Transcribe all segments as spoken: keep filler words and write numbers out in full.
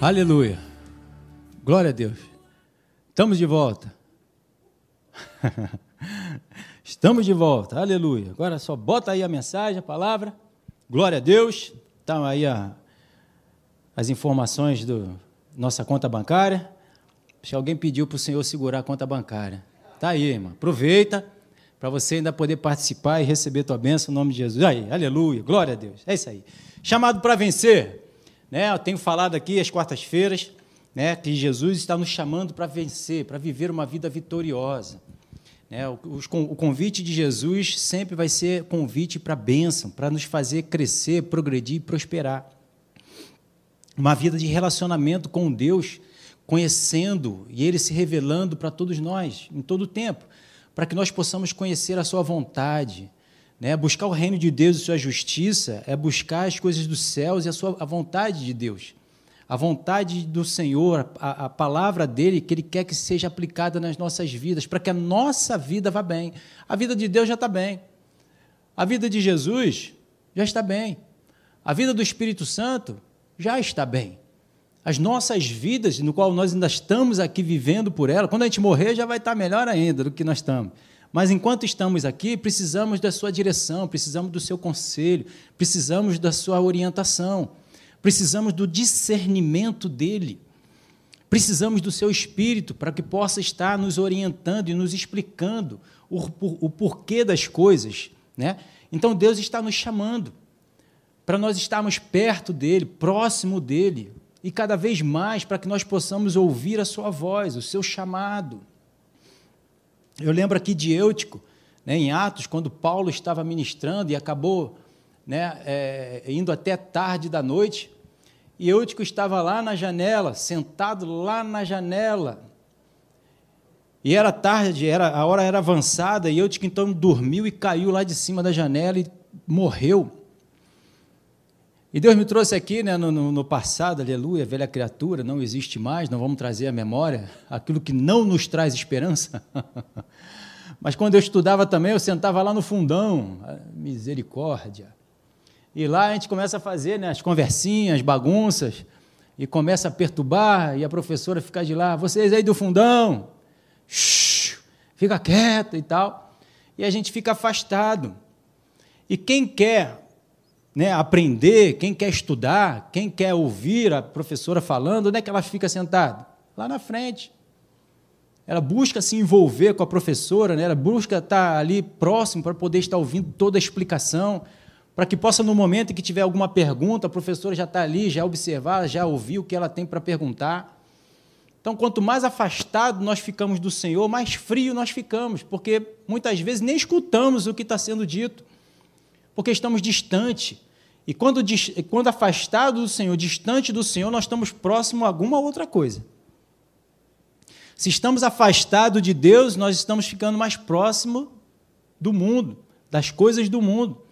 Aleluia. Glória a Deus. Estamos de volta. Estamos de volta. Aleluia. Agora só bota aí a mensagem, a palavra. Glória a Deus. Estão aí a, as informações da nossa conta bancária. Se alguém pediu para o Senhor segurar a conta bancária. Está aí, irmão. Aproveita para você ainda poder participar e receber tua bênção em nome de Jesus. Aí, aleluia. Glória a Deus. É isso aí. Chamado para vencer. Né, eu tenho falado aqui às quartas-feiras, né, que Jesus está nos chamando para vencer, para viver uma vida vitoriosa. Né, o, o convite de Jesus sempre vai ser convite para a bênção, para nos fazer crescer, progredir e prosperar. Uma vida de relacionamento com Deus, conhecendo e Ele se revelando para todos nós, em todo o tempo, para que nós possamos conhecer a sua vontade. Né? Buscar o reino de Deus e sua justiça é buscar as coisas dos céus e a, sua, a vontade de Deus, a vontade do Senhor, a, a palavra dEle, que Ele quer que seja aplicada nas nossas vidas, para que a nossa vida vá bem. A vida de Deus já está bem, a vida de Jesus já está bem, a vida do Espírito Santo já está bem. As nossas vidas, no qual nós ainda estamos aqui vivendo por ela, quando a gente morrer já vai estar melhor ainda do que nós estamos. Mas, enquanto estamos aqui, precisamos da sua direção, precisamos do seu conselho, precisamos da sua orientação, precisamos do discernimento dele, precisamos do seu espírito para que possa estar nos orientando e nos explicando o, o, o porquê das coisas. Né? Então, Deus está nos chamando para nós estarmos perto dele, próximo dele, e cada vez mais para que nós possamos ouvir a sua voz, o seu chamado. Eu lembro aqui de Eutico, né, em Atos, quando Paulo estava ministrando e acabou, né, é, indo até tarde da noite, e Eutico estava lá na janela, sentado lá na janela, e era tarde, era, a hora era avançada, e Eutico então dormiu e caiu lá de cima da janela e morreu. E Deus me trouxe aqui, né, no, no passado, aleluia, velha criatura, não existe mais, não vamos trazer à memória aquilo que não nos traz esperança. Mas quando eu estudava também, eu sentava lá no fundão, misericórdia. E lá a gente começa a fazer, né, as conversinhas, bagunças, e começa a perturbar, e a professora fica de lá, vocês aí do fundão, shh, fica quieto e tal. E a gente fica afastado. E quem quer... Né, aprender, quem quer estudar, quem quer ouvir a professora falando, onde é que ela fica sentada? Lá na frente. Ela busca se envolver com a professora, né? Ela busca estar ali próximo para poder estar ouvindo toda a explicação, para que possa, no momento em que tiver alguma pergunta, a professora já está ali, já observar, já ouvir o que ela tem para perguntar. Então, quanto mais afastado nós ficamos do Senhor, mais frio nós ficamos, porque muitas vezes nem escutamos o que está sendo dito, porque estamos distantes. E quando, quando afastados do Senhor, distante do Senhor, nós estamos próximos a alguma outra coisa. Se estamos afastados de Deus, nós estamos ficando mais próximos do mundo, das coisas do mundo,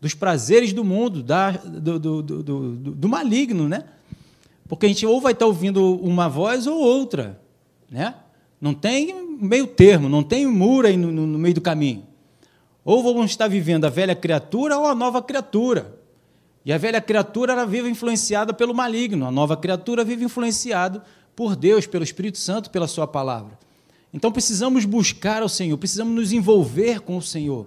dos prazeres do mundo, da, do, do, do, do, do maligno, né? Porque a gente ou vai estar ouvindo uma voz ou outra, né? Não tem meio termo, não tem muro aí no, no meio do caminho. Ou vamos estar vivendo a velha criatura ou a nova criatura. E a velha criatura ela vive influenciada pelo maligno, a nova criatura vive influenciada por Deus, pelo Espírito Santo, pela sua palavra. Então, precisamos buscar ao Senhor, precisamos nos envolver com o Senhor.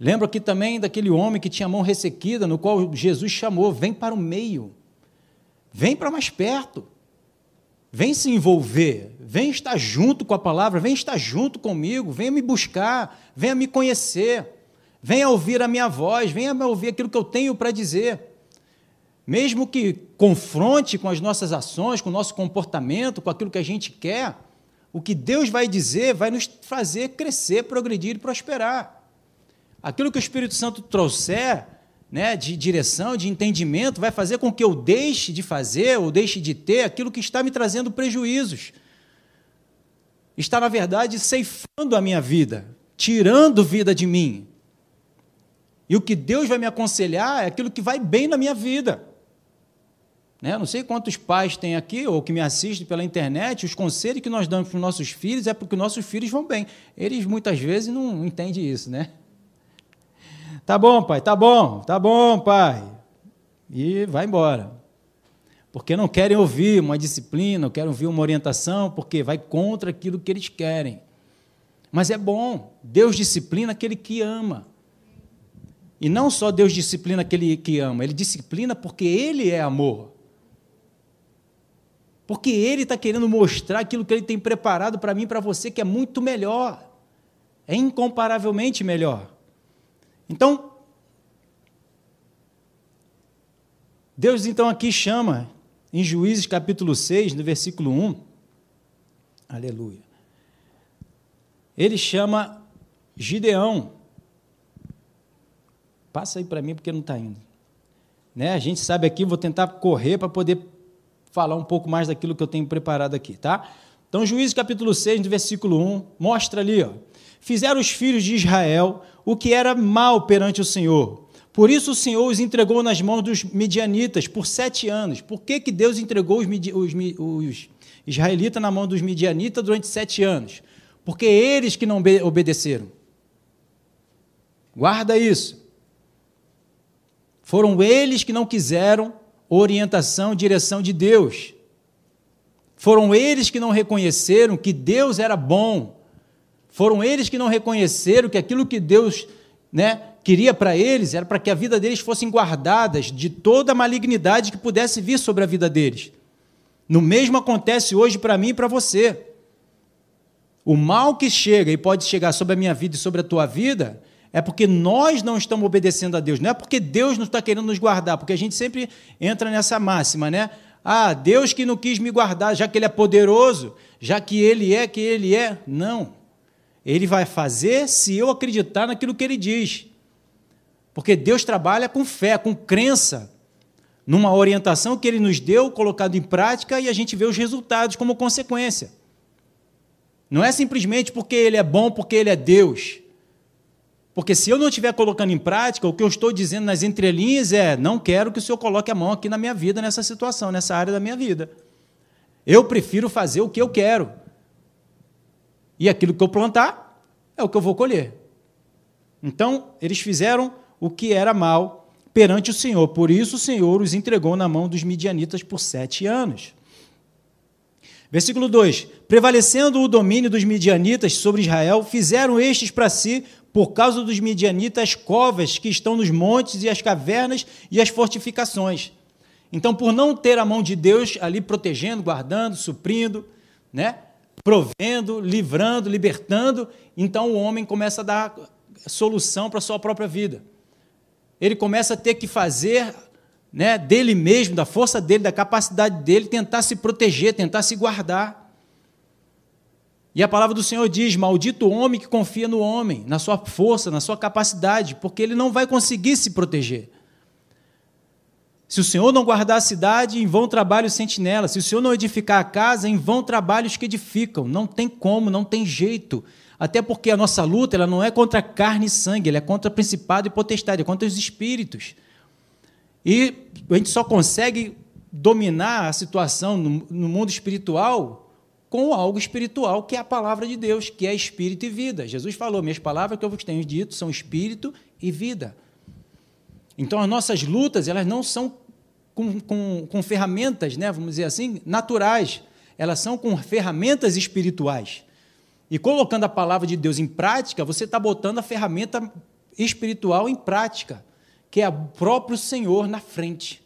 Lembro aqui também daquele homem que tinha a mão ressequida, no qual Jesus chamou, vem para o meio, vem para mais perto, vem se envolver, vem estar junto com a palavra, vem estar junto comigo, venha me buscar, venha me conhecer, venha ouvir a minha voz, venha ouvir aquilo que eu tenho para dizer. Mesmo que confronte com as nossas ações, com o nosso comportamento, com aquilo que a gente quer, o que Deus vai dizer vai nos fazer crescer, progredir e prosperar. Aquilo que o Espírito Santo trouxer, né, de direção, de entendimento, vai fazer com que eu deixe de fazer ou deixe de ter aquilo que está me trazendo prejuízos. Está, na verdade, ceifando a minha vida, tirando vida de mim. E o que Deus vai me aconselhar é aquilo que vai bem na minha vida. Né? Não sei quantos pais têm aqui ou que me assistem pela internet, os conselhos que nós damos para os nossos filhos é porque os nossos filhos vão bem. Eles, muitas vezes, não entendem isso, né? Tá bom, pai, tá bom, tá bom, pai. E vai embora. porque não querem ouvir uma disciplina, querem ouvir uma orientação, porque vai contra aquilo que eles querem. Mas é bom, Deus disciplina aquele que ama. E não só Deus disciplina aquele que ama, Ele disciplina porque Ele é amor. Porque Ele está querendo mostrar aquilo que Ele tem preparado para mim e para você, que é muito melhor, é incomparavelmente melhor. Então, Deus então aqui chama, em Juízes capítulo seis, no versículo um, aleluia, Ele chama Gideão. Passa aí para mim, porque não está indo. Né? A gente sabe aqui, vou tentar correr para poder falar um pouco mais daquilo que eu tenho preparado aqui, tá? Então, Juízes capítulo seis, no versículo um, mostra ali, ó. Fizeram os filhos de Israel o que era mal perante o Senhor. Por isso o Senhor os entregou nas mãos dos midianitas por sete anos. Por que, que Deus entregou os, os, os israelitas na mão dos midianitas durante sete anos? Porque eles que não obedeceram. Guarda isso. Foram eles que não quiseram orientação, direção de Deus. Foram eles que não reconheceram que Deus era bom. Foram eles que não reconheceram que aquilo que Deus, né, queria para eles era para que a vida deles fossem guardadas de toda a malignidade que pudesse vir sobre a vida deles. No mesmo acontece hoje para mim e para você. O mal que chega e pode chegar sobre a minha vida e sobre a tua vida é porque nós não estamos obedecendo a Deus, não é porque Deus não está querendo nos guardar, porque a gente sempre entra nessa máxima, né? Ah, Deus que não quis me guardar, já que Ele é poderoso, já que Ele é, que Ele é. Não. Ele vai fazer se eu acreditar naquilo que Ele diz. Porque Deus trabalha com fé, com crença, numa orientação que Ele nos deu, colocado em prática, e a gente vê os resultados como consequência. Não é simplesmente porque Ele é bom, porque Ele é Deus. Porque se eu não estiver colocando em prática, o que eu estou dizendo nas entrelinhas é: não quero que o Senhor coloque a mão aqui na minha vida, nessa situação, nessa área da minha vida. Eu prefiro fazer o que eu quero. E aquilo que eu plantar é o que eu vou colher. Então, eles fizeram o que era mal perante o Senhor. Por isso, o Senhor os entregou na mão dos midianitas por sete anos. Versículo dois. Prevalecendo o domínio dos midianitas sobre Israel, fizeram estes para si, por causa dos midianitas, covas que estão nos montes e as cavernas e as fortificações. Então, por não ter a mão de Deus ali protegendo, guardando, suprindo, né, provendo, livrando, libertando, então o homem começa a dar solução para a sua própria vida. Ele começa a ter que fazer, né, dele mesmo, da força dele, da capacidade dele, tentar se proteger, tentar se guardar. E a palavra do Senhor diz: maldito o homem que confia no homem, na sua força, na sua capacidade, porque ele não vai conseguir se proteger. Se o Senhor não guardar a cidade, em vão trabalha o sentinela. Se o Senhor não edificar a casa, em vão trabalha os que edificam. Não tem como, não tem jeito. Até porque a nossa luta, ela não é contra carne e sangue, ela é contra principado e potestade, é contra os espíritos. E a gente só consegue dominar a situação no mundo espiritual com algo espiritual, que é a palavra de Deus, que é espírito e vida. Jesus falou: minhas palavras que eu vos tenho dito são espírito e vida. Então, as nossas lutas, elas não são com, com, com ferramentas, né, vamos dizer assim, naturais. Elas são com ferramentas espirituais. E colocando a palavra de Deus em prática, você está botando a ferramenta espiritual em prática, que é o próprio Senhor na frente.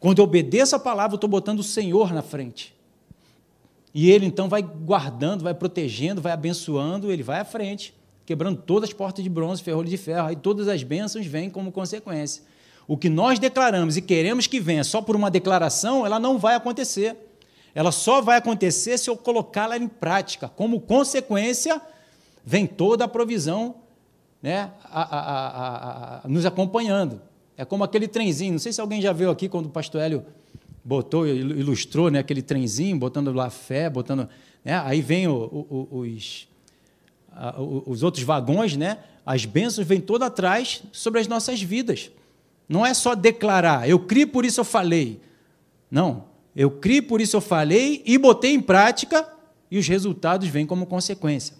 Quando eu obedeço a palavra, eu estou botando o Senhor na frente. E Ele, então, vai guardando, vai protegendo, vai abençoando, Ele vai à frente, quebrando todas as portas de bronze, ferrolho de ferro, aí todas as bênçãos vêm como consequência. O que nós declaramos e queremos que venha só por uma declaração, ela não vai acontecer. Ela só vai acontecer se eu colocá-la em prática. Como consequência, vem toda a provisão, né, a, a, a, a, nos acompanhando. É como aquele trenzinho, não sei se alguém já viu aqui, quando o pastor Hélio botou, ilustrou, né, aquele trenzinho, botando lá fé, botando, né, aí vem o, o, o, os, a, os outros vagões, né, as bênçãos vêm toda atrás sobre as nossas vidas. Não é só declarar: eu criei, por isso eu falei. Não, eu criei, por isso eu falei e botei em prática, e os resultados vêm como consequência.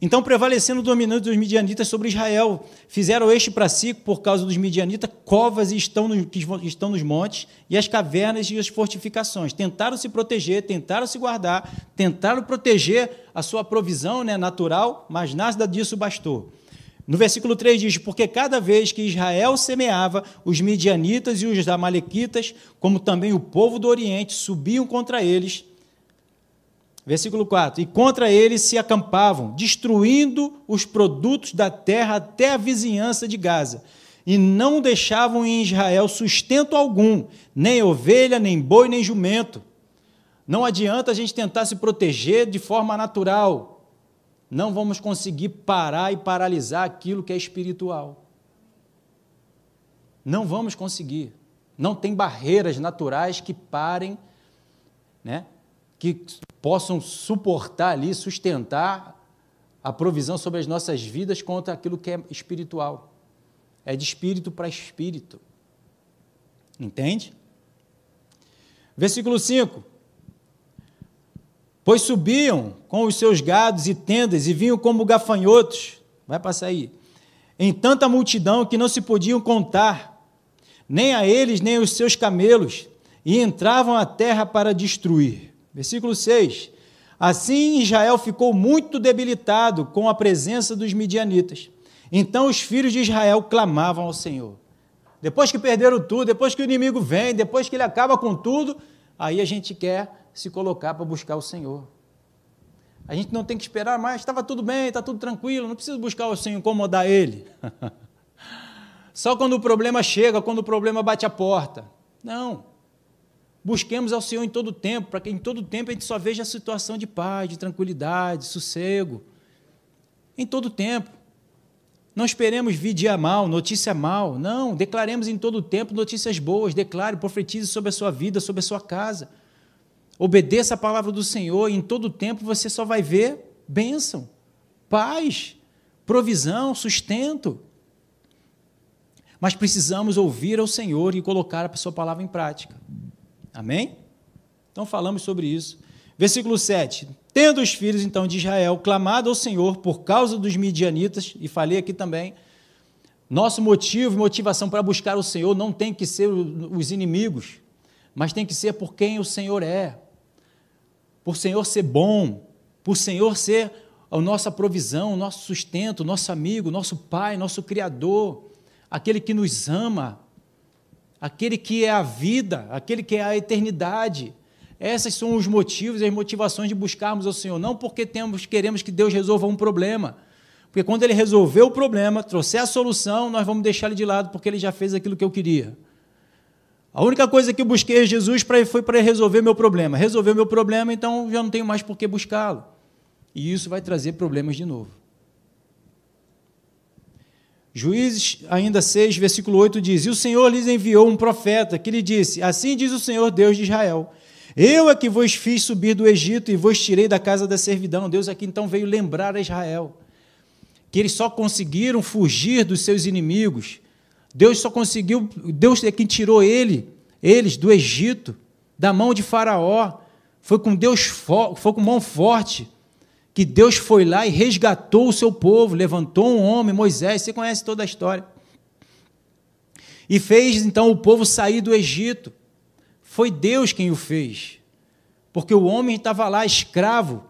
Então, prevalecendo o domínio dos midianitas sobre Israel, fizeram este para si, por causa dos midianitas, covas que estão nos, que estão nos montes, e as cavernas e as fortificações. Tentaram se proteger, tentaram se guardar, tentaram proteger a sua provisão, né, natural, mas nada disso bastou. No versículo três diz, porque cada vez que Israel semeava, os midianitas e os amalequitas, como também o povo do Oriente, subiam contra eles. Versículo quatro, e contra eles se acampavam, destruindo os produtos da terra até a vizinhança de Gaza, e não deixavam em Israel sustento algum, nem ovelha, nem boi, nem jumento. Não adianta a gente tentar se proteger de forma natural, não vamos conseguir parar e paralisar aquilo que é espiritual. Não vamos conseguir, não tem barreiras naturais que parem, né? que possam suportar ali, sustentar a provisão sobre as nossas vidas contra aquilo que é espiritual. É de espírito para espírito. Entende? Versículo cinco. Pois subiam com os seus gados e tendas e vinham como gafanhotos. Vai passar aí. Em tanta multidão que não se podiam contar, nem a eles, nem os seus camelos, e entravam à terra para destruir. Versículo seis, assim Israel ficou muito debilitado com a presença dos midianitas, então os filhos de Israel clamavam ao Senhor. Depois que perderam tudo, depois que o inimigo vem, depois que ele acaba com tudo, aí a gente quer se colocar para buscar o Senhor. A gente não tem que esperar mais, estava tudo bem, está tudo tranquilo, não precisa buscar o Senhor, incomodar ele. Só quando o problema chega, quando o problema bate a porta. Não. Busquemos ao Senhor em todo o tempo, para que em todo o tempo a gente só veja a situação de paz, de tranquilidade, sossego. Em todo o tempo. Não esperemos vir dia mal, notícia mal. Não, declaremos em todo o tempo notícias boas. Declare, profetize sobre a sua vida, sobre a sua casa. Obedeça a palavra do Senhor e em todo o tempo você só vai ver bênção, paz, provisão, sustento. Mas precisamos ouvir ao Senhor e colocar a sua palavra em prática. Amém? Então falamos sobre isso. Versículo sete. Tendo os filhos, então, de Israel clamado ao Senhor por causa dos midianitas, e falei aqui também, nosso motivo e motivação para buscar o Senhor não tem que ser os inimigos, mas tem que ser por quem o Senhor é, por o Senhor ser bom, por o Senhor ser a nossa provisão, o nosso sustento, nosso amigo, nosso Pai, nosso Criador, aquele que nos ama, aquele que é a vida, aquele que é a eternidade. Essas são os motivos e as motivações de buscarmos ao Senhor, não porque temos, queremos que Deus resolva um problema, porque quando Ele resolver o problema, trouxer a solução, nós vamos deixar Ele de lado, porque Ele já fez aquilo que eu queria. A única coisa que eu busquei é Jesus pra, foi para resolver meu problema. Resolveu meu problema, então já não tenho mais por que buscá-lo. E isso vai trazer problemas de novo. Juízes, ainda seis, versículo oito, diz, e o Senhor lhes enviou um profeta, que lhe disse, assim diz o Senhor Deus de Israel, eu é que vos fiz subir do Egito e vos tirei da casa da servidão. Deus aqui então veio lembrar a Israel, que eles só conseguiram fugir dos seus inimigos, Deus só conseguiu, Deus é quem tirou ele, eles do Egito, da mão de Faraó, foi com Deus, foi com mão forte, que Deus foi lá e resgatou o seu povo, levantou um homem, Moisés, você conhece toda a história, e fez então o povo sair do Egito, foi Deus quem o fez, porque o homem estava lá escravo,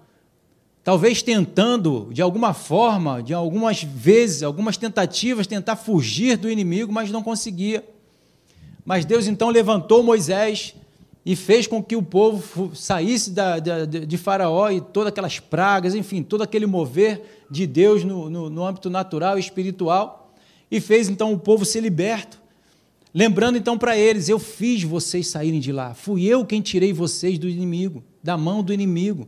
talvez tentando de alguma forma, de algumas vezes, algumas tentativas, tentar fugir do inimigo, mas não conseguia, mas Deus então levantou Moisés, e fez com que o povo saísse da, da, de Faraó e todas aquelas pragas, enfim, todo aquele mover de Deus no, no, no âmbito natural e espiritual, e fez então o povo ser liberto, lembrando então para eles, eu fiz vocês saírem de lá, fui eu quem tirei vocês do inimigo, da mão do inimigo,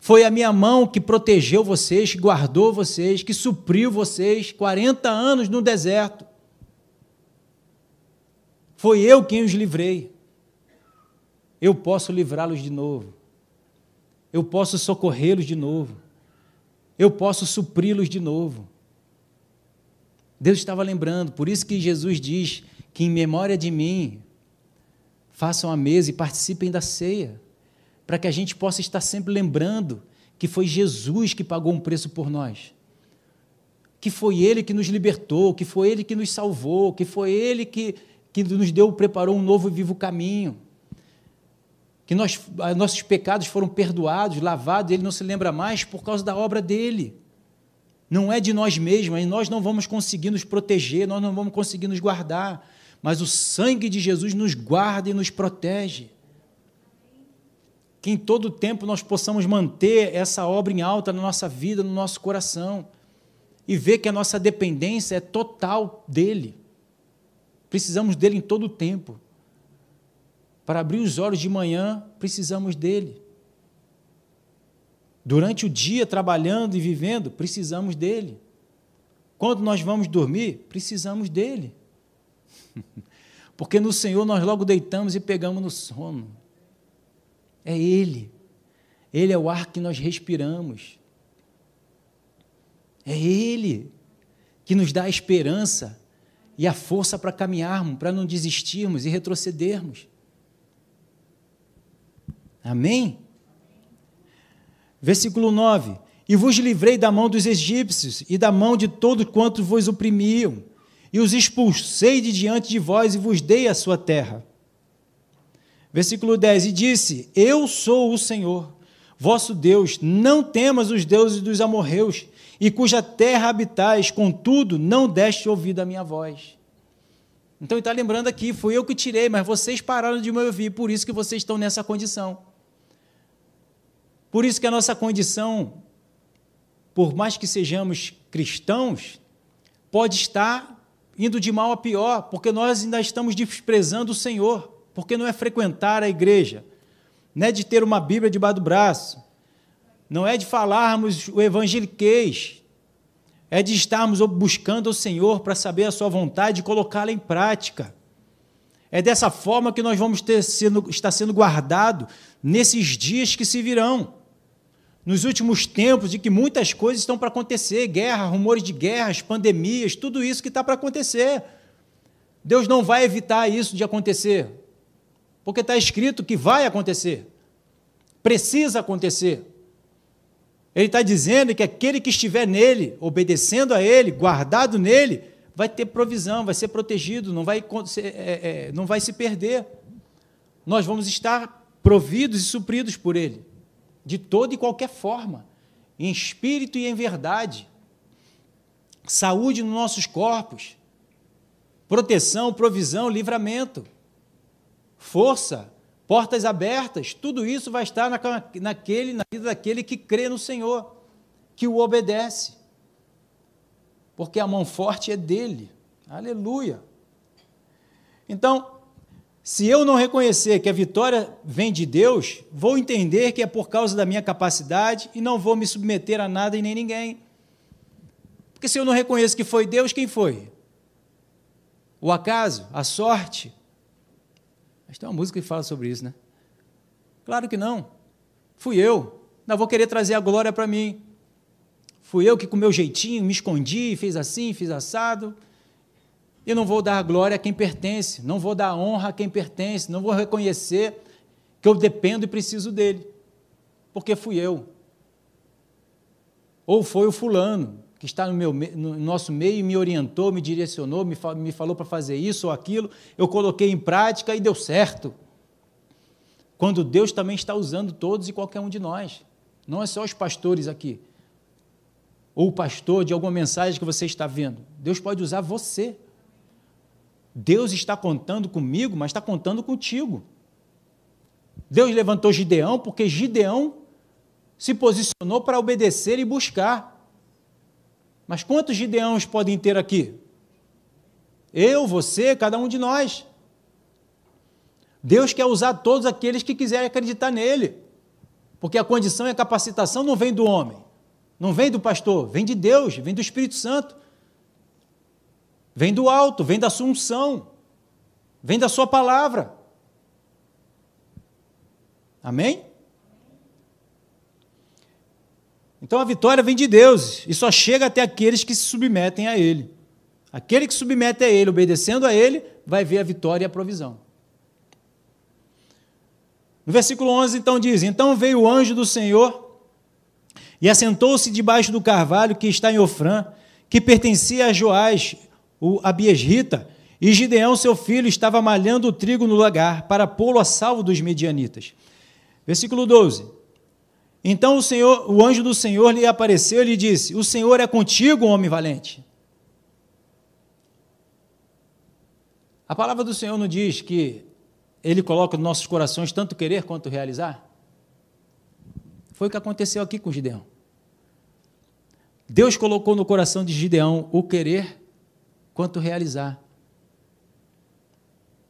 foi a minha mão que protegeu vocês, que guardou vocês, que supriu vocês, quarenta anos no deserto, foi eu quem os livrei, eu posso livrá-los de novo, eu posso socorrê-los de novo, eu posso supri-los de novo. Deus estava lembrando, por isso que Jesus diz que em memória de mim, façam a mesa e participem da ceia, para que a gente possa estar sempre lembrando que foi Jesus que pagou um preço por nós, que foi Ele que nos libertou, que foi Ele que nos salvou, que foi Ele que, que nos deu, preparou um novo e vivo caminho, que nós, nossos pecados foram perdoados, lavados, Ele não se lembra mais por causa da obra dEle. Não é de nós mesmos, e nós não vamos conseguir nos proteger, nós não vamos conseguir nos guardar, mas o sangue de Jesus nos guarda e nos protege. Que em todo o tempo nós possamos manter essa obra em alta na nossa vida, no nosso coração, e ver que a nossa dependência é total dEle. Precisamos dEle em todo o tempo. Para abrir os olhos de manhã, precisamos dEle. Durante o dia, trabalhando e vivendo, precisamos dEle. Quando nós vamos dormir, precisamos dEle. Porque no Senhor nós logo deitamos e pegamos no sono. É Ele. Ele é o ar que nós respiramos. É Ele que nos dá a esperança e a força para caminharmos, para não desistirmos e retrocedermos. Amém? Versículo nove, e vos livrei da mão dos egípcios e da mão de todo quanto vos oprimiam, e os expulsei de diante de vós e vos dei a sua terra. Versículo dez, e disse, eu sou o Senhor, vosso Deus, não temas os deuses dos amorreus, e cuja terra habitais, contudo, não deste ouvido à minha voz. Então, ele está lembrando aqui, fui eu que tirei, mas vocês pararam de me ouvir, por isso que vocês estão nessa condição. Por isso que a nossa condição, por mais que sejamos cristãos, pode estar indo de mal a pior, porque nós ainda estamos desprezando o Senhor, porque não é frequentar a igreja, não é de ter uma Bíblia debaixo do braço, não é de falarmos o evangeliquez, é de estarmos buscando o Senhor para saber a sua vontade e colocá-la em prática. É dessa forma que nós vamos ter sendo, estar sendo guardado nesses dias que se virão. Nos últimos tempos, de que muitas coisas estão para acontecer, guerra, rumores de guerras, pandemias, tudo isso que está para acontecer. Deus não vai evitar isso de acontecer, porque está escrito que vai acontecer, precisa acontecer. Ele está dizendo que aquele que estiver nele, obedecendo a ele, guardado nele, vai ter provisão, vai ser protegido, não vai, é, é, não vai se perder. Nós vamos estar providos e supridos por ele, de toda e qualquer forma, em espírito e em verdade, saúde nos nossos corpos, proteção, provisão, livramento, força, portas abertas, tudo isso vai estar na, naquele, na vida daquele que crê no Senhor, que o obedece, porque a mão forte é dele. Aleluia! Então, se eu não reconhecer que a vitória vem de Deus, vou entender que é por causa da minha capacidade e não vou me submeter a nada e nem ninguém. Porque se eu não reconheço que foi Deus, quem foi? O acaso? A sorte? Mas tem uma música que fala sobre isso, né? Claro que não. Fui eu. Não vou querer trazer a glória para mim. Fui eu que com o meu jeitinho me escondi, fiz assim, fiz assado. Eu não vou dar glória a quem pertence, não vou dar honra a quem pertence, não vou reconhecer que eu dependo e preciso dele, porque fui eu. Ou foi o fulano que está no, meu, no nosso meio e me orientou, me direcionou, me, me falou para fazer isso ou aquilo, eu coloquei em prática e deu certo. Quando Deus também está usando todos e qualquer um de nós, não é só os pastores aqui, ou o pastor de alguma mensagem que você está vendo. Deus pode usar você. Deus está contando comigo, mas está contando contigo. Deus levantou Gideão, porque Gideão se posicionou para obedecer e buscar. Mas quantos Gideões podem ter aqui? Eu, você, cada um de nós. Deus quer usar todos aqueles que quiserem acreditar nele, porque a condição e a capacitação não vem do homem, não vem do pastor, vem de Deus, vem do Espírito Santo. Vem do alto, vem da sua unção, vem da sua palavra. Amém? Então a vitória vem de Deus e só chega até aqueles que se submetem a Ele. Aquele que se submete a Ele, obedecendo a Ele, vai ver a vitória e a provisão. No versículo onze, então, diz, então veio o anjo do Senhor e assentou-se debaixo do carvalho que está em Ofrã, que pertencia a Joás, o abiesrita, e Gideão, seu filho, estava malhando o trigo no lagar, para pô-lo a salvo dos medianitas. Versículo doze. Então o, Senhor, o anjo do Senhor lhe apareceu e lhe disse: o Senhor é contigo, homem valente. A palavra do Senhor não diz que Ele coloca nos nossos corações tanto querer quanto realizar? Foi o que aconteceu aqui com Gideão. Deus colocou no coração de Gideão o querer quanto realizar.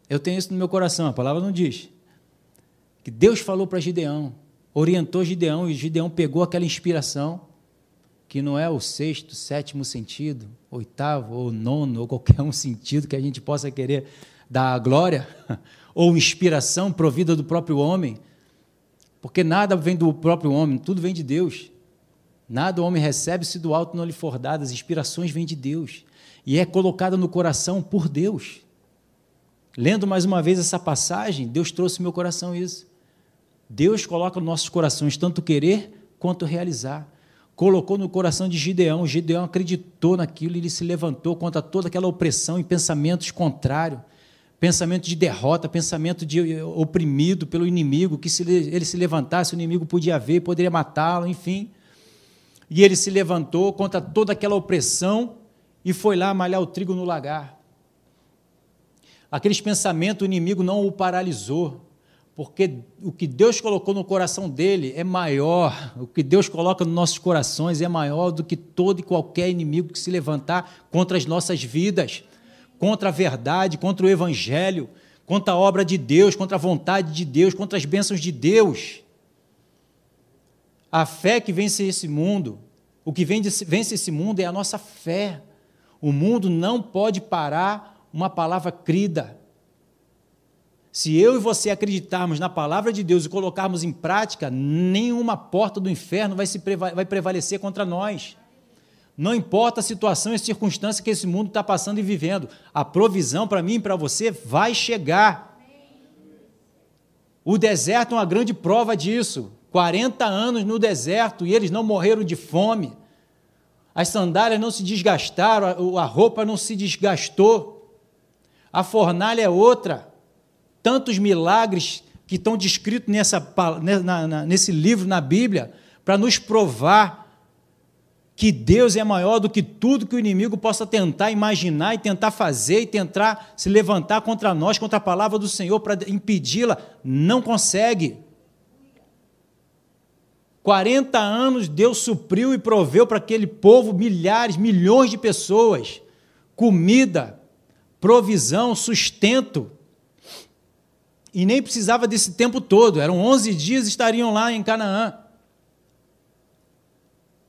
Eu tenho isso no meu coração, a palavra não diz. Que Deus falou para Gideão, orientou Gideão, e Gideão pegou aquela inspiração, que não é o sexto, sétimo sentido, oitavo ou nono, ou qualquer um sentido que a gente possa querer dar a glória, ou inspiração provida do próprio homem, porque nada vem do próprio homem, tudo vem de Deus. Nada o homem recebe se do alto não lhe for dado, as inspirações vêm de Deus e é colocada no coração por Deus. Lendo mais uma vez essa passagem, Deus trouxe ao meu coração isso. Deus coloca nos nossos corações tanto querer quanto realizar. Colocou no coração de Gideão, Gideão acreditou naquilo e ele se levantou contra toda aquela opressão e pensamentos contrários, pensamento de derrota, pensamento de oprimido pelo inimigo, que se ele se levantasse, o inimigo podia ver, poderia matá-lo, enfim. E ele se levantou contra toda aquela opressão e foi lá malhar o trigo no lagar. Aqueles pensamentos, o inimigo não o paralisou, porque o que Deus colocou no coração dele é maior, o que Deus coloca nos nossos corações é maior do que todo e qualquer inimigo que se levantar contra as nossas vidas, contra a verdade, contra o Evangelho, contra a obra de Deus, contra a vontade de Deus, contra as bênçãos de Deus. A fé que vence esse mundo, o que vence esse mundo é a nossa fé. O mundo não pode parar uma palavra crida. Se eu e você acreditarmos na palavra de Deus e colocarmos em prática, nenhuma porta do inferno vai, se prevale- vai prevalecer contra nós. Não importa a situação e a circunstância que esse mundo está passando e vivendo, a provisão para mim e para você vai chegar. O deserto é uma grande prova disso. quarenta anos no deserto e eles não morreram de fome, as sandálias não se desgastaram, a roupa não se desgastou, a fornalha é outra, tantos milagres que estão descritos nessa, na, na, nesse livro, na Bíblia, para nos provar que Deus é maior do que tudo que o inimigo possa tentar imaginar e tentar fazer e tentar se levantar contra nós, contra a palavra do Senhor, para impedi-la, não consegue. quarenta anos Deus supriu e proveu para aquele povo milhares, milhões de pessoas, comida, provisão, sustento, e nem precisava desse tempo todo, eram onze dias, estariam lá em Canaã,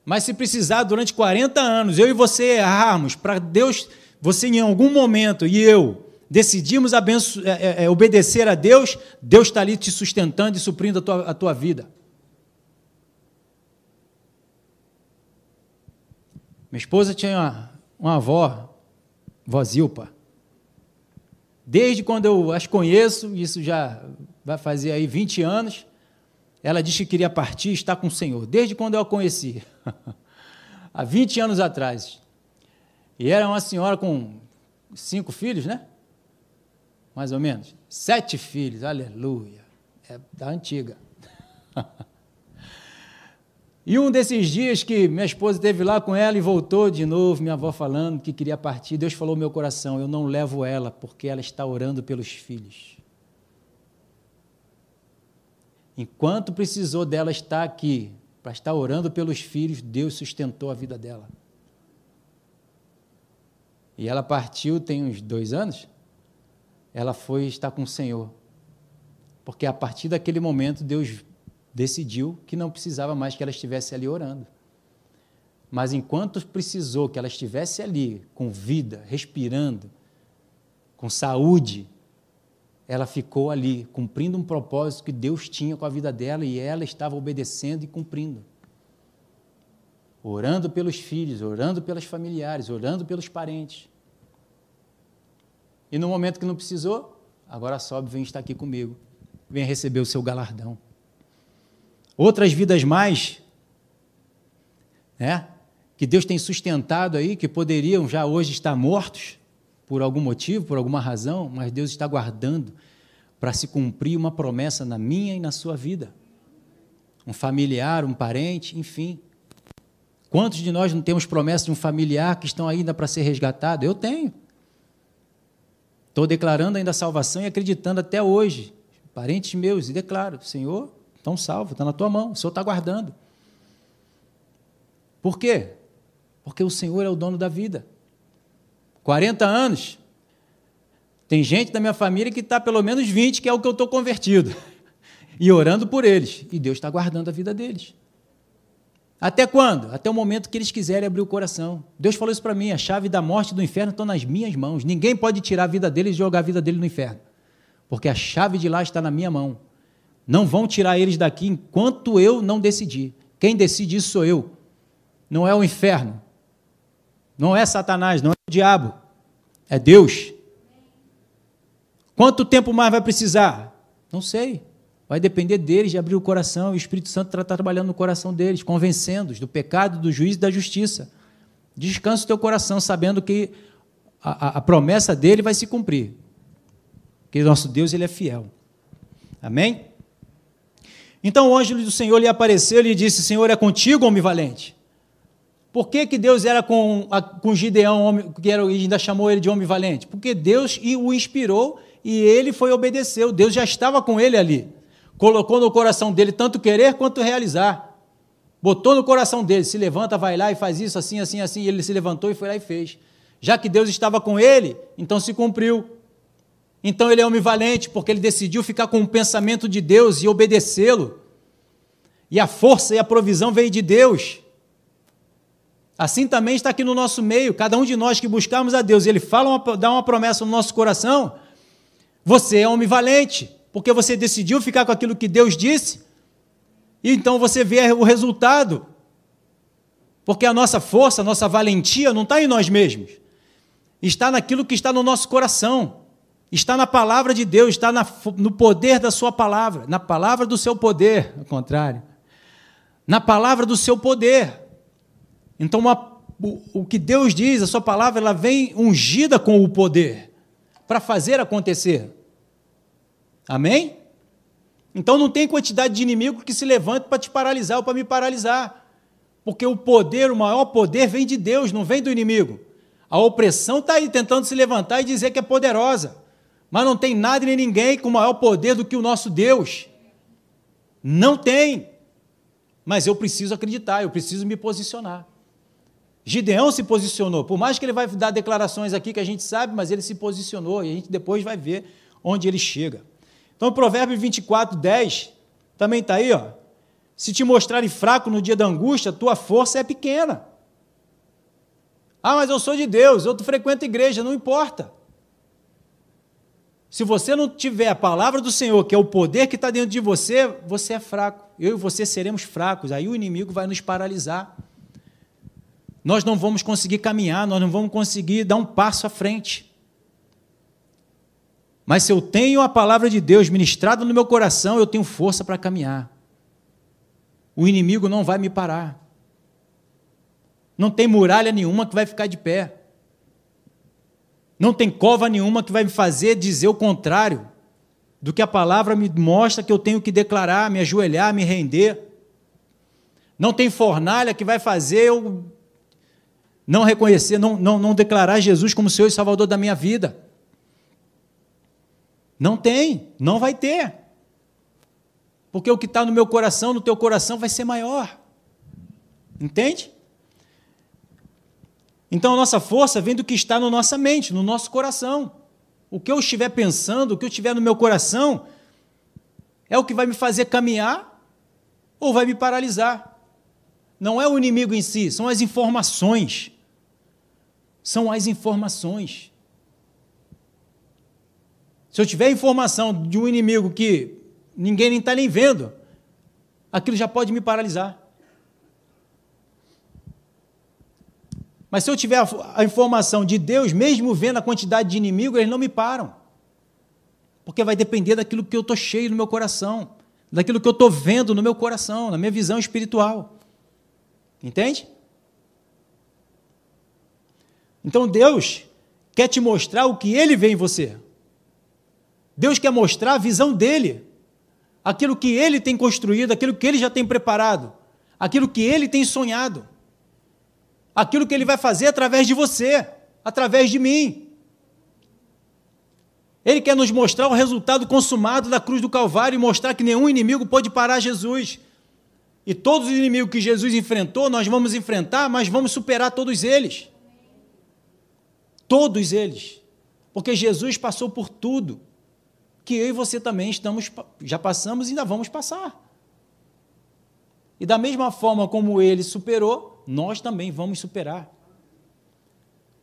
mas se precisar durante quarenta anos, eu e você errarmos, para Deus, você em algum momento e eu, decidimos abenço- é, é, obedecer a Deus, Deus está ali te sustentando e suprindo a tua, a tua vida. Minha esposa tinha uma, uma avó, vó Zilpa. Desde quando eu as conheço, isso já vai fazer aí vinte anos, ela disse que queria partir e estar com o Senhor, desde quando eu a conheci, há vinte anos atrás. E era uma senhora com cinco filhos, né? Mais ou menos. Sete filhos, aleluia. É da antiga. E um desses dias que minha esposa esteve lá com ela e voltou de novo, minha avó falando que queria partir, Deus falou no meu coração, eu não levo ela, porque ela está orando pelos filhos. Enquanto precisou dela estar aqui, para estar orando pelos filhos, Deus sustentou a vida dela. E ela partiu tem uns dois anos, ela foi estar com o Senhor, porque a partir daquele momento Deus decidiu que não precisava mais que ela estivesse ali orando. Mas enquanto precisou que ela estivesse ali, com vida, respirando, com saúde, ela ficou ali, cumprindo um propósito que Deus tinha com a vida dela, e ela estava obedecendo e cumprindo. Orando pelos filhos, orando pelas familiares, orando pelos parentes. E no momento que não precisou, agora sobe, vem estar aqui comigo, vem receber o seu galardão. Outras vidas mais né? Que Deus tem sustentado aí, que poderiam já hoje estar mortos por algum motivo, por alguma razão, mas Deus está guardando para se cumprir uma promessa na minha e na sua vida. Um familiar, um parente, enfim. Quantos de nós não temos promessa de um familiar que estão ainda para ser resgatado? Eu tenho. Estou declarando ainda a salvação e acreditando até hoje. Parentes meus, e declaro, Senhor, estão salvos, está na tua mão, o Senhor está guardando. Por quê? Porque o Senhor é o dono da vida. quarenta anos. Tem gente da minha família que está pelo menos vinte, que é o que eu estou convertido. E orando por eles. E Deus está guardando a vida deles. Até quando? Até o momento que eles quiserem abrir o coração. Deus falou isso para mim. A chave da morte e do inferno estão nas minhas mãos. Ninguém pode tirar a vida deles e jogar a vida deles no inferno. Porque a chave de lá está na minha mão. Não vão tirar eles daqui enquanto eu não decidir. Quem decide isso sou eu. Não é o inferno, não é Satanás, não é o diabo, é Deus. Quanto tempo mais vai precisar? Não sei. Vai depender deles de abrir o coração, e o Espírito Santo está trabalhando no coração deles, convencendo-os do pecado, do juízo e da justiça. Descansa o teu coração, sabendo que a, a, a promessa dele vai se cumprir, porque nosso Deus, ele é fiel. Amém? Então o anjo do Senhor lhe apareceu e lhe disse: Senhor, é contigo, homem valente? Por que que Deus era com, com Gideão, que era, ainda chamou ele de homem valente? Porque Deus o inspirou e ele foi obedeceu. Deus já estava com ele ali. Colocou no coração dele tanto querer quanto realizar. Botou no coração dele, se levanta, vai lá e faz isso, assim, assim, assim. E ele se levantou e foi lá e fez. Já que Deus estava com ele, então se cumpriu. Então ele é homem valente, porque ele decidiu ficar com o pensamento de Deus e obedecê-lo. E a força e a provisão veio de Deus. Assim também está aqui no nosso meio, cada um de nós que buscarmos a Deus, e Ele fala uma, dá uma promessa no nosso coração, você é homem valente, porque você decidiu ficar com aquilo que Deus disse, e então você vê o resultado, porque a nossa força, a nossa valentia não está em nós mesmos, está naquilo que está no nosso coração, está na palavra de Deus, está na, no poder da sua palavra, na palavra do seu poder, ao contrário, na palavra do seu poder. Então, uma, o, o que Deus diz, a sua palavra, ela vem ungida com o poder para fazer acontecer. Amém? Então, não tem quantidade de inimigo que se levante para te paralisar ou para me paralisar, porque o poder, o maior poder vem de Deus, não vem do inimigo. A opressão está aí tentando se levantar e dizer que é poderosa, mas não tem nada nem ninguém com maior poder do que o nosso Deus. Não tem. Mas eu preciso acreditar, eu preciso me posicionar. Gideão se posicionou, por mais que ele vai dar declarações aqui que a gente sabe, mas ele se posicionou e a gente depois vai ver onde ele chega. Então, o Provérbio vinte e quatro, dez, também está aí, ó. Se te mostrarem fraco no dia da angústia, tua força é pequena. Ah, mas eu sou de Deus, eu frequento a igreja, não importa. Se você não tiver a palavra do Senhor, que é o poder que está dentro de você, você é fraco. Eu e você seremos fracos, aí o inimigo vai nos paralisar. Nós não vamos conseguir caminhar, nós não vamos conseguir dar um passo à frente. Mas se eu tenho a palavra de Deus ministrada no meu coração, eu tenho força para caminhar. O inimigo não vai me parar. Não tem muralha nenhuma que vai ficar de pé. Não tem cova nenhuma que vai me fazer dizer o contrário do que a palavra me mostra que eu tenho que declarar, me ajoelhar, me render. Não tem fornalha que vai fazer eu não reconhecer, não, não, não declarar Jesus como Senhor e Salvador da minha vida. Não tem, não vai ter. Porque o que está no meu coração, no teu coração, vai ser maior. Entende? Então, a nossa força vem do que está na nossa mente, no nosso coração. O que eu estiver pensando, o que eu tiver no meu coração, é o que vai me fazer caminhar ou vai me paralisar. Não é o inimigo em si, são as informações. São as informações. Se eu tiver informação de um inimigo que ninguém nem está nem vendo, aquilo já pode me paralisar. Mas se eu tiver a informação de Deus, mesmo vendo a quantidade de inimigos, eles não me param. Porque vai depender daquilo que eu estou cheio no meu coração, daquilo que eu estou vendo no meu coração, na minha visão espiritual. Entende? Então Deus quer te mostrar o que Ele vê em você. Deus quer mostrar a visão dEle, aquilo que Ele tem construído, aquilo que Ele já tem preparado, aquilo que Ele tem sonhado, aquilo que Ele vai fazer através de você, através de mim. Ele quer nos mostrar o resultado consumado da cruz do Calvário e mostrar que nenhum inimigo pode parar Jesus. E todos os inimigos que Jesus enfrentou, nós vamos enfrentar, mas vamos superar todos eles. Todos eles. Porque Jesus passou por tudo que eu e você também estamos, já passamos e ainda vamos passar. E da mesma forma como Ele superou, nós também vamos superar.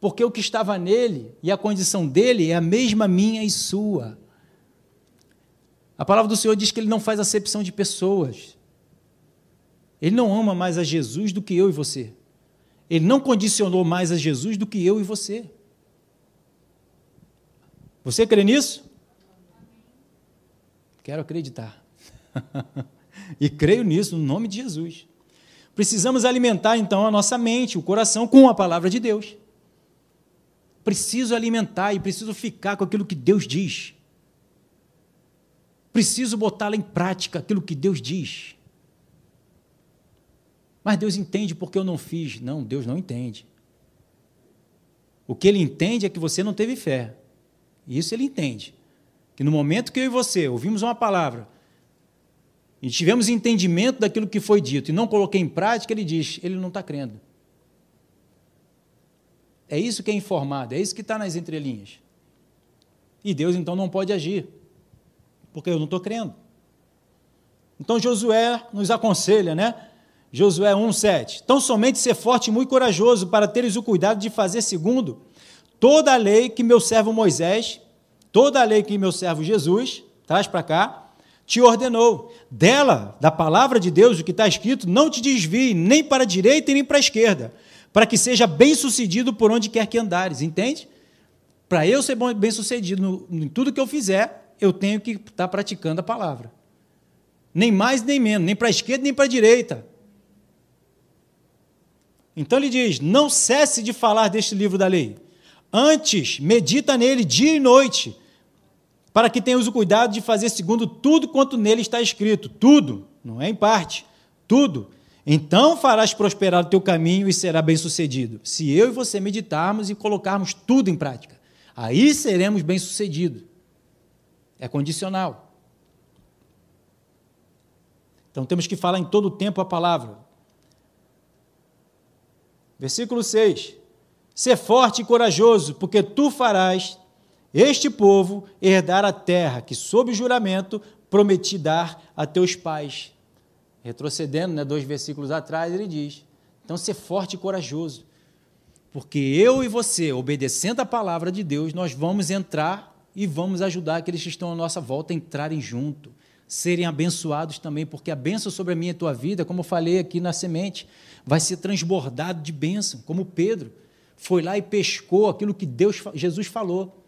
Porque o que estava nele e a condição dele é a mesma minha e sua. A palavra do Senhor diz que Ele não faz acepção de pessoas. Ele não ama mais a Jesus do que eu e você. Ele não condicionou mais a Jesus do que eu e você. Você crê nisso? Quero acreditar. E creio nisso, no nome de Jesus. Precisamos alimentar, então, a nossa mente, o coração, com a palavra de Deus. Preciso alimentar e preciso ficar com aquilo que Deus diz. Preciso botá-la em prática, aquilo que Deus diz. Mas Deus entende porque eu não fiz. Não, Deus não entende. O que Ele entende é que você não teve fé. Isso Ele entende. Que no momento que eu e você ouvimos uma palavra e tivemos entendimento daquilo que foi dito e não coloquei em prática, Ele diz, ele não está crendo. É isso que é informado, é isso que está nas entrelinhas. E Deus, então, não pode agir, porque eu não estou crendo. Então, Josué nos aconselha, né? Josué um, sete. Tão somente ser forte e muito corajoso para teres o cuidado de fazer segundo toda a lei que meu servo Moisés, toda a lei que meu servo Jesus, traz para cá, te ordenou. Dela, da palavra de Deus, o que está escrito, não te desvie nem para a direita e nem para a esquerda, para que seja bem-sucedido por onde quer que andares, entende? Para eu ser bem-sucedido em tudo que eu fizer, eu tenho que estar praticando a palavra. Nem mais, nem menos, nem para a esquerda, nem para a direita. Então ele diz, não cesse de falar deste livro da lei, antes medita nele dia e noite, para que tenhas o cuidado de fazer segundo tudo quanto nele está escrito, tudo, não é em parte, tudo, então farás prosperar o teu caminho e será bem-sucedido, se eu e você meditarmos e colocarmos tudo em prática, aí seremos bem-sucedidos, é condicional, então temos que falar em todo o tempo a palavra. Versículo seis, ser forte e corajoso, porque tu farás este povo herdar a terra, que sob o juramento prometi dar a teus pais. Retrocedendo, né, dois versículos atrás, ele diz, então ser forte e corajoso, porque eu e você, obedecendo a palavra de Deus, nós vamos entrar e vamos ajudar aqueles que estão à nossa volta a entrarem junto, serem abençoados também, porque a bênção sobre a minha e a tua vida, como eu falei aqui na semente, vai ser transbordado de bênção, como Pedro foi lá e pescou aquilo que Deus, Jesus falou.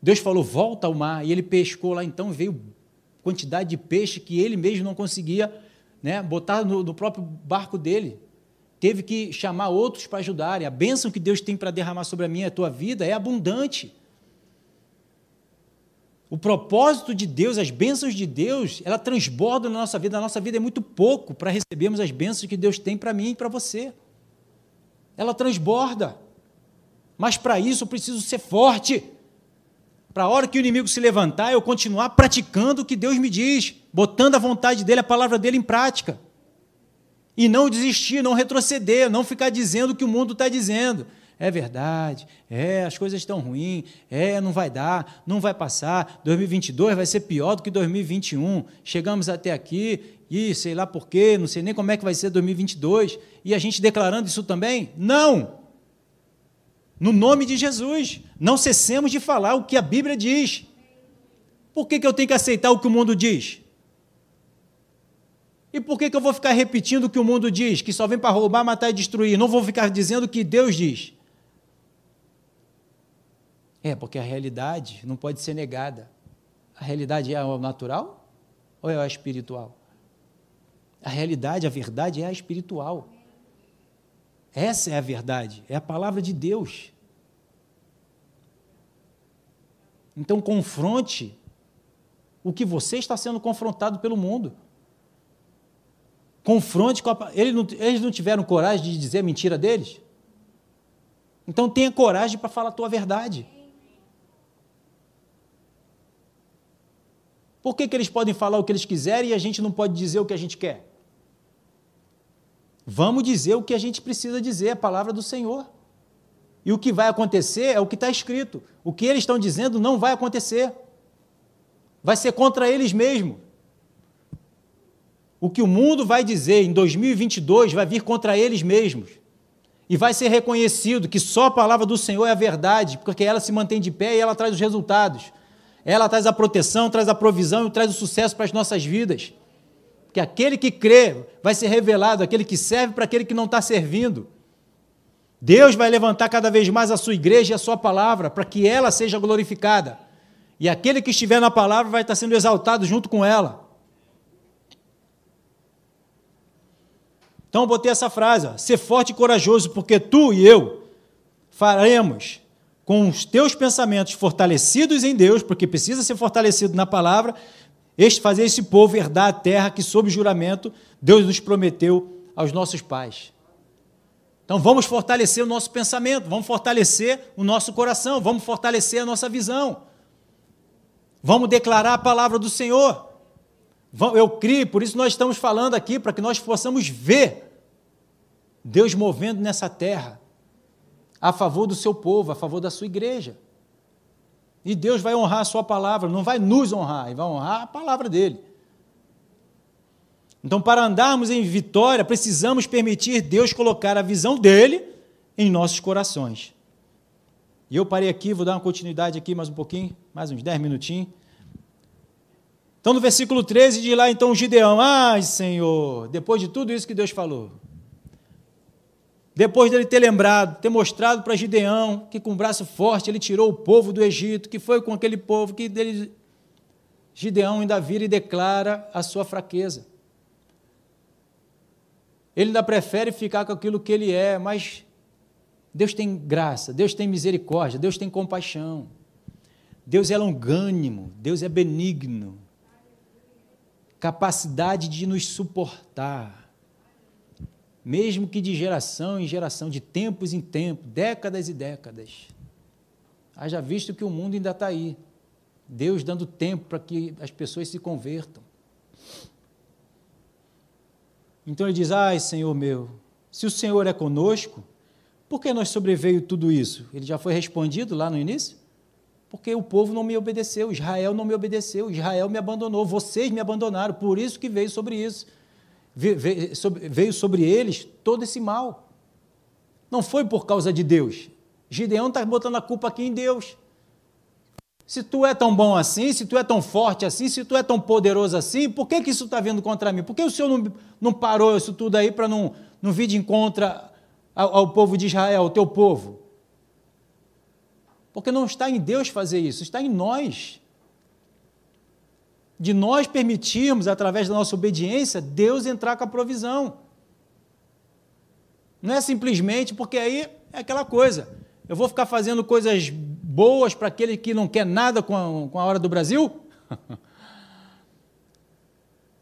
Deus falou, volta ao mar, e ele pescou lá, então veio quantidade de peixe que ele mesmo não conseguia, né, botar no, no próprio barco dele. Teve que chamar outros para ajudarem. A bênção que Deus tem para derramar sobre a minha e a tua vida é abundante. O propósito de Deus, as bênçãos de Deus, ela transborda na nossa vida. A nossa vida é muito pouco para recebermos as bênçãos que Deus tem para mim e para você. Ela transborda. Mas para isso eu preciso ser forte. Para a hora que o inimigo se levantar, eu continuar praticando o que Deus me diz, botando a vontade dele, a palavra dele em prática. E não desistir, não retroceder, não ficar dizendo o que o mundo está dizendo. É verdade, é, as coisas estão ruins, é, não vai dar, não vai passar, dois mil e vinte e dois vai ser pior do que dois mil e vinte e um, chegamos até aqui, e sei lá porquê, não sei nem como é que vai ser dois mil e vinte e dois, e a gente declarando isso também? Não! No nome de Jesus, não cessemos de falar o que a Bíblia diz. Por que que eu tenho que aceitar o que o mundo diz? E por que que eu vou ficar repetindo o que o mundo diz, que só vem para roubar, matar e destruir? Não vou ficar dizendo o que Deus diz. É, porque a realidade não pode ser negada. A realidade é a natural ou é a espiritual? A realidade, a verdade é a espiritual. Essa é a verdade, é a palavra de Deus. Então, confronte o que você está sendo confrontado pelo mundo. Confronte com a... Eles não, eles não tiveram coragem de dizer a mentira deles? Então, tenha coragem para falar a tua verdade. Por que que eles podem falar o que eles quiserem e a gente não pode dizer o que a gente quer? Vamos dizer o que a gente precisa dizer, a palavra do Senhor. E o que vai acontecer é o que está escrito. O que eles estão dizendo não vai acontecer. Vai ser contra eles mesmos. O que o mundo vai dizer em dois mil e vinte e dois vai vir contra eles mesmos. E vai ser reconhecido que só a palavra do Senhor é a verdade, porque ela se mantém de pé e ela traz os resultados. Ela traz a proteção, traz a provisão e traz o sucesso para as nossas vidas. Que aquele que crê vai ser revelado, aquele que serve para aquele que não está servindo. Deus vai levantar cada vez mais a sua igreja e a sua palavra para que ela seja glorificada. E aquele que estiver na palavra vai estar sendo exaltado junto com ela. Então, eu botei essa frase, ó, ser forte e corajoso, porque tu e eu faremos com os teus pensamentos fortalecidos em Deus, porque precisa ser fortalecido na palavra, este, fazer esse povo herdar a terra que, sob juramento, Deus nos prometeu aos nossos pais. Então, vamos fortalecer o nosso pensamento, vamos fortalecer o nosso coração, vamos fortalecer a nossa visão, vamos declarar a palavra do Senhor. Eu creio, por isso nós estamos falando aqui, para que nós possamos ver Deus movendo nessa terra a favor do seu povo, a favor da sua igreja. E Deus vai honrar a sua palavra, não vai nos honrar, ele vai honrar a palavra dele. Então, para andarmos em vitória, precisamos permitir Deus colocar a visão dele em nossos corações. E eu parei aqui, vou dar uma continuidade aqui mais um pouquinho, mais uns dez minutinhos. Então, no versículo treze, diz lá, então, Gideão, ai, Senhor, depois de tudo isso que Deus falou, depois dele ter lembrado, ter mostrado para Gideão que com um braço forte ele tirou o povo do Egito, que foi com aquele povo que dele... Gideão ainda vira e declara a sua fraqueza. Ele ainda prefere ficar com aquilo que ele é, mas Deus tem graça, Deus tem misericórdia, Deus tem compaixão, Deus é longânimo, Deus é benigno, capacidade de nos suportar, mesmo que de geração em geração, de tempos em tempos, décadas e décadas. Haja visto que o mundo ainda está aí, Deus dando tempo para que as pessoas se convertam. Então ele diz, ai, Senhor meu, se o Senhor é conosco, por que nós sobreveio tudo isso? Ele já foi respondido lá no início, porque o povo não me obedeceu, Israel não me obedeceu, Israel me abandonou, vocês me abandonaram, por isso que veio sobre isso. Veio sobre eles todo esse mal. Não foi por causa de Deus. Gideão está botando a culpa aqui em Deus. Se tu é tão bom assim, se tu é tão forte assim, se tu é tão poderoso assim, por que que isso está vindo contra mim? Por que o Senhor não, não parou isso tudo aí para não, não vir de encontro ao, ao povo de Israel, ao teu povo? Porque não está em Deus fazer isso, está em nós. De nós permitirmos, através da nossa obediência, Deus entrar com a provisão. Não é simplesmente porque aí é aquela coisa, eu vou ficar fazendo coisas boas para aquele que não quer nada com a, com a hora do Brasil? A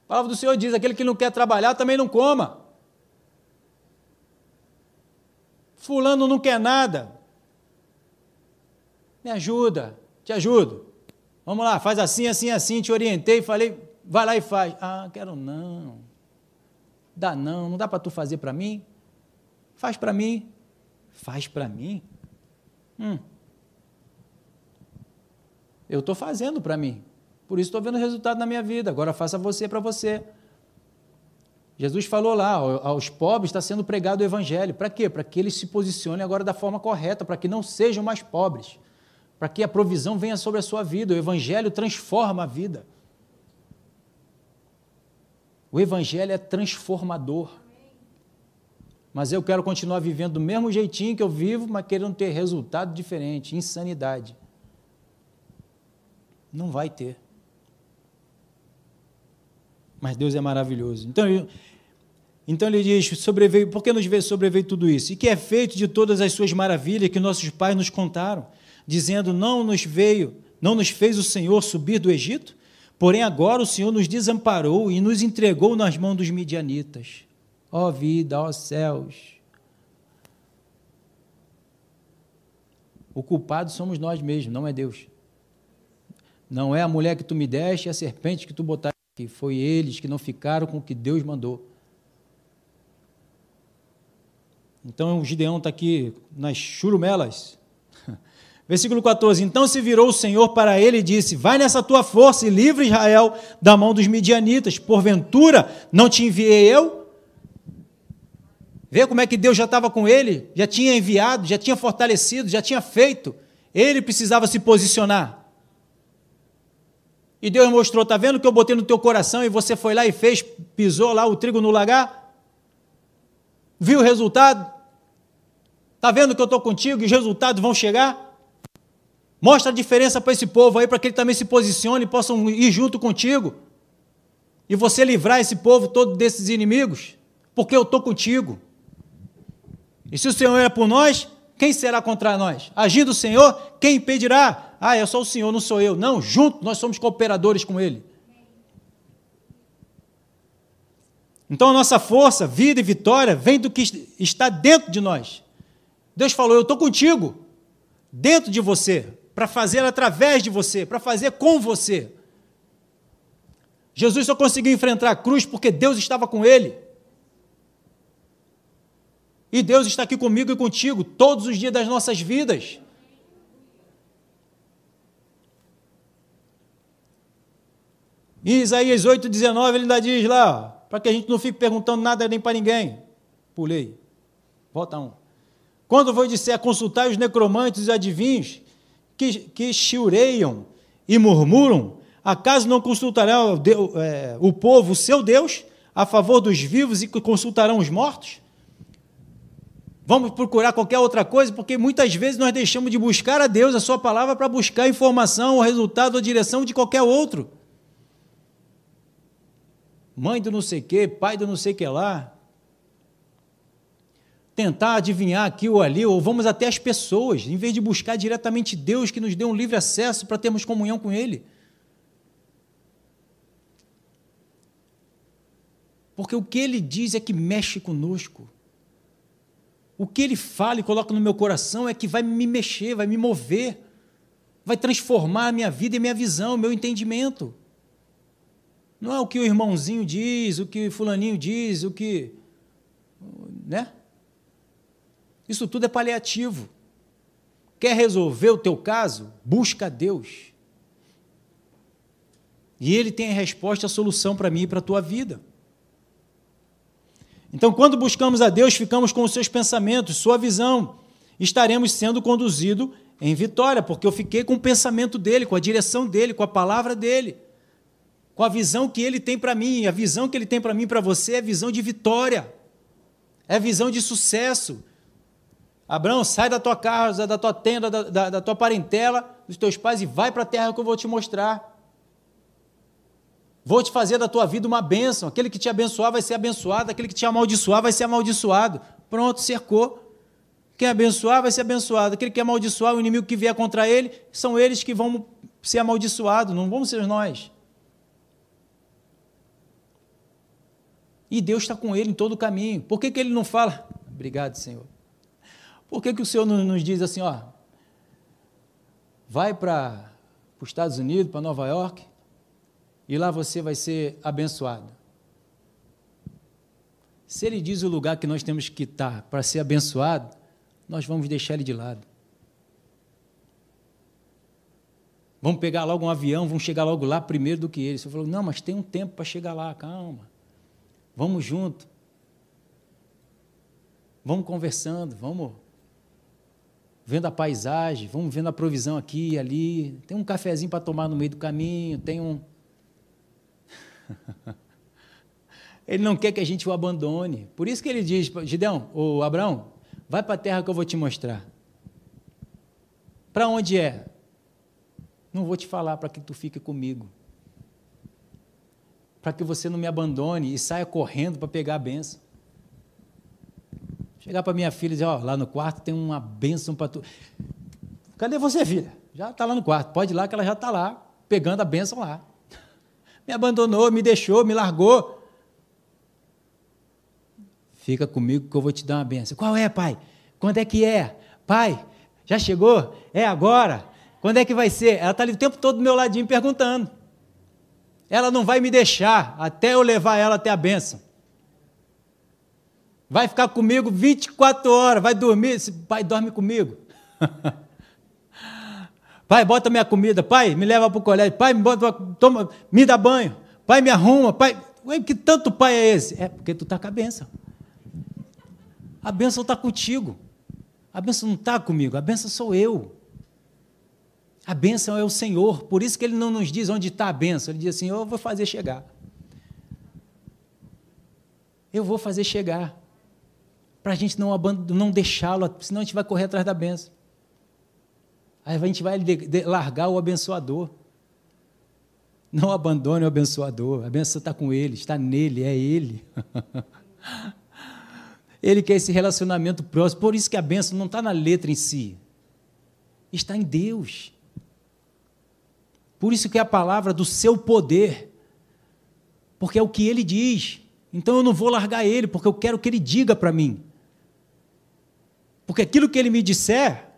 palavra do Senhor diz, aquele que não quer trabalhar também não coma. Fulano não quer nada. Me ajuda, te ajudo. Vamos lá, faz assim, assim, assim, te orientei, falei, vai lá e faz. Ah, quero não, dá não, não dá para tu fazer para mim? Faz para mim, faz para mim. Hum. Eu estou fazendo para mim, por isso estou vendo resultado na minha vida, agora faça você para você. Jesus falou lá, aos pobres está sendo pregado o evangelho, para quê? Para que eles se posicionem agora da forma correta, para que não sejam mais pobres, para que a provisão venha sobre a sua vida. O evangelho transforma a vida. O evangelho é transformador. Mas eu quero continuar vivendo do mesmo jeitinho que eu vivo, mas querendo ter resultado diferente, insanidade. Não vai ter. Mas Deus é maravilhoso. Então, então ele diz, sobreveio, por que nos sobreveio tudo isso? E que é feito de todas as suas maravilhas que nossos pais nos contaram, dizendo, não nos veio Não nos fez o Senhor subir do Egito? Porém, agora o Senhor nos desamparou e nos entregou nas mãos dos midianitas. Ó vida, ó céus! O culpado somos nós mesmos, não é Deus. Não é a mulher que tu me deste, é a serpente que tu botaste aqui. Foi eles que não ficaram com o que Deus mandou. Então, o Gideão está aqui nas churumelas. Versículo quatorze. Então se virou o Senhor para ele e disse: vai nessa tua força e livra Israel da mão dos midianitas. Porventura, não te enviei eu? Vê como é que Deus já estava com ele, já tinha enviado, já tinha fortalecido, já tinha feito. Ele precisava se posicionar. E Deus mostrou: está vendo que eu botei no teu coração e você foi lá e fez, pisou lá o trigo no lagar? Viu o resultado? Está vendo que eu estou contigo e os resultados vão chegar? Mostra a diferença para esse povo aí, para que ele também se posicione e possam ir junto contigo. E você livrar esse povo todo desses inimigos, porque eu estou contigo. E se o Senhor é por nós, quem será contra nós? Agindo o Senhor, quem impedirá? Ah, é só o Senhor, não sou eu. Não, junto, nós somos cooperadores com Ele. Então, a nossa força, vida e vitória vem do que está dentro de nós. Deus falou: eu estou contigo, dentro de você, para fazer através de você, para fazer com você. Jesus só conseguiu enfrentar a cruz porque Deus estava com Ele. E Deus está aqui comigo e contigo todos os dias das nossas vidas. Em Isaías oito, dezenove, ele ainda diz lá, para que a gente não fique perguntando nada nem para ninguém. Pulei. Volta um. Quando vos disser, consultai os necromantes e os adivinhos, que, que chiureiam e murmuram, acaso não consultarão o, Deus, é, o povo, o seu Deus, a favor dos vivos e consultarão os mortos? Vamos procurar qualquer outra coisa, porque muitas vezes nós deixamos de buscar a Deus, a sua palavra, para buscar informação, o resultado, a direção de qualquer outro. Mãe do não sei o quê, pai do não sei o que lá, tentar adivinhar aqui ou ali, ou vamos até as pessoas, em vez de buscar diretamente Deus, que nos dê um livre acesso para termos comunhão com Ele. Porque o que Ele diz é que mexe conosco. O que Ele fala e coloca no meu coração é que vai me mexer, vai me mover, vai transformar a minha vida e a minha visão, o meu entendimento. Não é o que o irmãozinho diz, o que o fulaninho diz, o que... né? Isso tudo é paliativo. Quer resolver o teu caso? Busca a Deus. E Ele tem a resposta, a solução para mim e para a tua vida. Então, quando buscamos a Deus, ficamos com os seus pensamentos, sua visão. Estaremos sendo conduzidos em vitória, porque eu fiquei com o pensamento dEle, com a direção dEle, com a palavra dEle. Com a visão que Ele tem para mim, a visão que Ele tem para mim e para você é visão de vitória, é visão de sucesso. Abraão, sai da tua casa, da tua tenda, da, da, da tua parentela, dos teus pais e vai para a terra que eu vou te mostrar. Vou te fazer da tua vida uma bênção, aquele que te abençoar vai ser abençoado, aquele que te amaldiçoar vai ser amaldiçoado. Pronto, cercou. Quem abençoar vai ser abençoado, aquele que amaldiçoar, o inimigo que vier contra ele, são eles que vão ser amaldiçoados, não vamos ser nós. E Deus está com ele em todo o caminho. Por que que ele não fala? Obrigado, Senhor. Por que que o Senhor não nos diz assim, ó, vai para os Estados Unidos, para Nova York, e lá você vai ser abençoado? Se ele diz o lugar que nós temos que estar para ser abençoado, nós vamos deixar ele de lado. Vamos pegar logo um avião, vamos chegar logo lá primeiro do que ele. O Senhor falou, não, mas tem um tempo para chegar lá, calma. Vamos junto, vamos conversando, vamos vendo a paisagem, vamos vendo a provisão aqui e ali, tem um cafezinho para tomar no meio do caminho, tem um... Ele não quer que a gente o abandone, por isso que ele diz, Gideão, ô Abraão, vai para a terra que eu vou te mostrar. Para onde é? Não vou te falar, para que tu fique comigo. Para que você não me abandone e saia correndo para pegar a bênção. Chegar para minha filha e dizer, ó, lá no quarto tem uma bênção para tu. Cadê você, filha? já está lá no quarto, pode ir lá que ela já está lá, pegando a bênção lá. Me abandonou, me deixou, me largou. Fica comigo que eu vou te dar uma bênção. Qual é, pai? Quando é que é? Pai, já chegou? É agora? Quando é que vai ser? Ela está ali o tempo todo do meu ladinho perguntando. Ela não vai me deixar até eu levar ela até a bênção. Vai ficar comigo vinte e quatro horas, vai dormir, pai, dorme comigo. Pai, bota minha comida, pai, me leva para o colégio, pai, me, bota, toma, me dá banho, pai, me arruma, pai. Ué, que tanto pai é esse? É porque tu está com a bênção. A bênção está contigo. A bênção não está comigo, a bênção sou eu. A bênção é o Senhor, por isso que Ele não nos diz onde está a bênção, Ele diz assim, eu vou fazer chegar. Eu vou fazer chegar. Para a gente não, não deixá-lo, senão a gente vai correr atrás da bênção. Aí a gente vai de, de, largar o abençoador. Não abandone o abençoador, a bênção está com ele, está nele, é ele. Ele quer esse relacionamento próximo, por isso que a bênção não está na letra em si, está em Deus. Por isso que é a palavra do seu poder, porque é o que Ele diz. Então eu não vou largar Ele, porque eu quero que Ele diga para mim. Porque aquilo que Ele me disser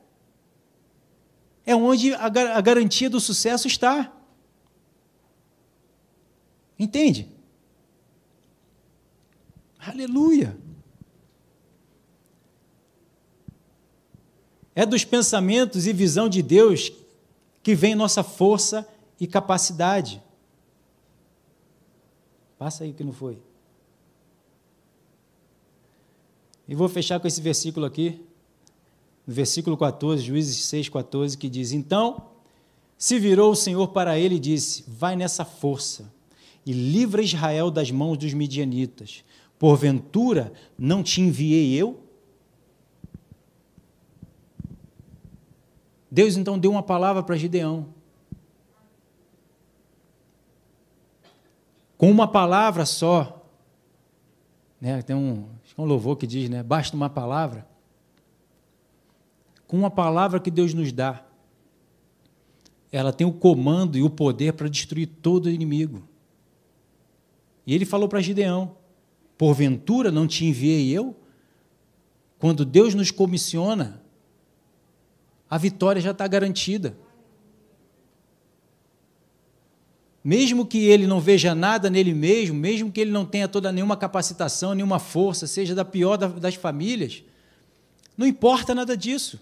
é onde a, gar- a garantia do sucesso está. Entende? Aleluia! É dos pensamentos e visão de Deus que vem nossa força e capacidade. Passa aí que não foi. E vou fechar com esse versículo aqui, no versículo quatorze, Juízes seis, quatorze, que diz, então se virou o Senhor para ele e disse, vai nessa força e livra Israel das mãos dos midianitas. Porventura não te enviei eu? Deus então deu uma palavra para Gideão. Com uma palavra só, né, tem um, acho que é um louvor que diz, né, basta uma palavra. Com uma palavra que Deus nos dá, ela tem o comando e o poder para destruir todo o inimigo. E ele falou para Gideão, porventura não te enviei eu? Quando Deus nos comissiona, a vitória já está garantida. Mesmo que ele não veja nada nele mesmo, mesmo que ele não tenha toda nenhuma capacitação, nenhuma força, seja da pior das famílias, não importa nada disso,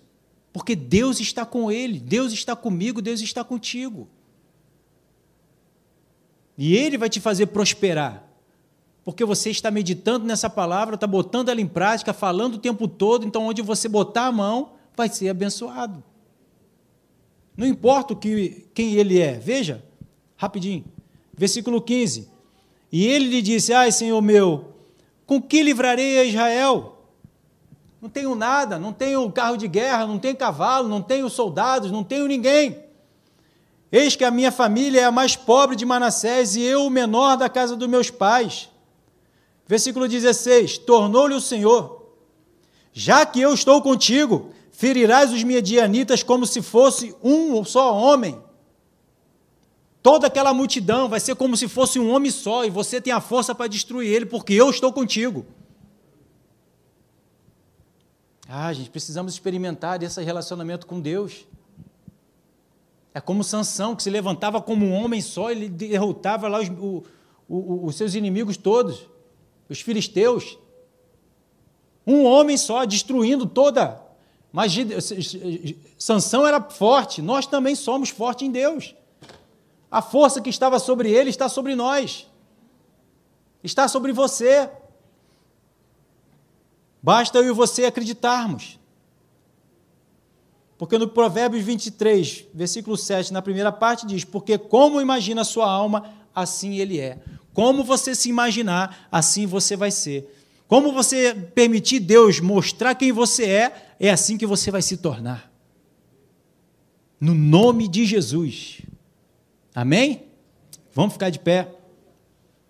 porque Deus está com ele, Deus está comigo, Deus está contigo. E Ele vai te fazer prosperar, porque você está meditando nessa palavra, está botando ela em prática, falando o tempo todo, então onde você botar a mão, vai ser abençoado. Não importa o que, quem ele é. Veja, rapidinho, versículo quinze. E ele lhe disse, ai, Senhor meu, com que livrarei a Israel? Não tenho nada, não tenho carro de guerra, não tenho cavalo, não tenho soldados, não tenho ninguém. Eis que a minha família é a mais pobre de Manassés e eu o menor da casa dos meus pais. Versículo dezesseis. Tornou-lhe o Senhor, já que eu estou contigo, ferirás os midianitas como se fosse um só homem. Toda aquela multidão vai ser como se fosse um homem só, e você tem a força para destruir ele, porque eu estou contigo. Ah, gente, precisamos experimentar esse relacionamento com Deus. É como Sansão, que se levantava como um homem só, ele derrotava lá os, o, o, os seus inimigos todos, os filisteus. Um homem só, destruindo toda... Mas Sansão era forte, nós também somos fortes em Deus. A força que estava sobre ele está sobre nós, está sobre você. Basta eu e você acreditarmos. Porque no Provérbios vinte e três, versículo sete, na primeira parte diz, porque como imagina a sua alma, assim ele é. Como você se imaginar, assim você vai ser. Como você permitir Deus mostrar quem você é, é assim que você vai se tornar. No nome de Jesus. Amém? Vamos ficar de pé.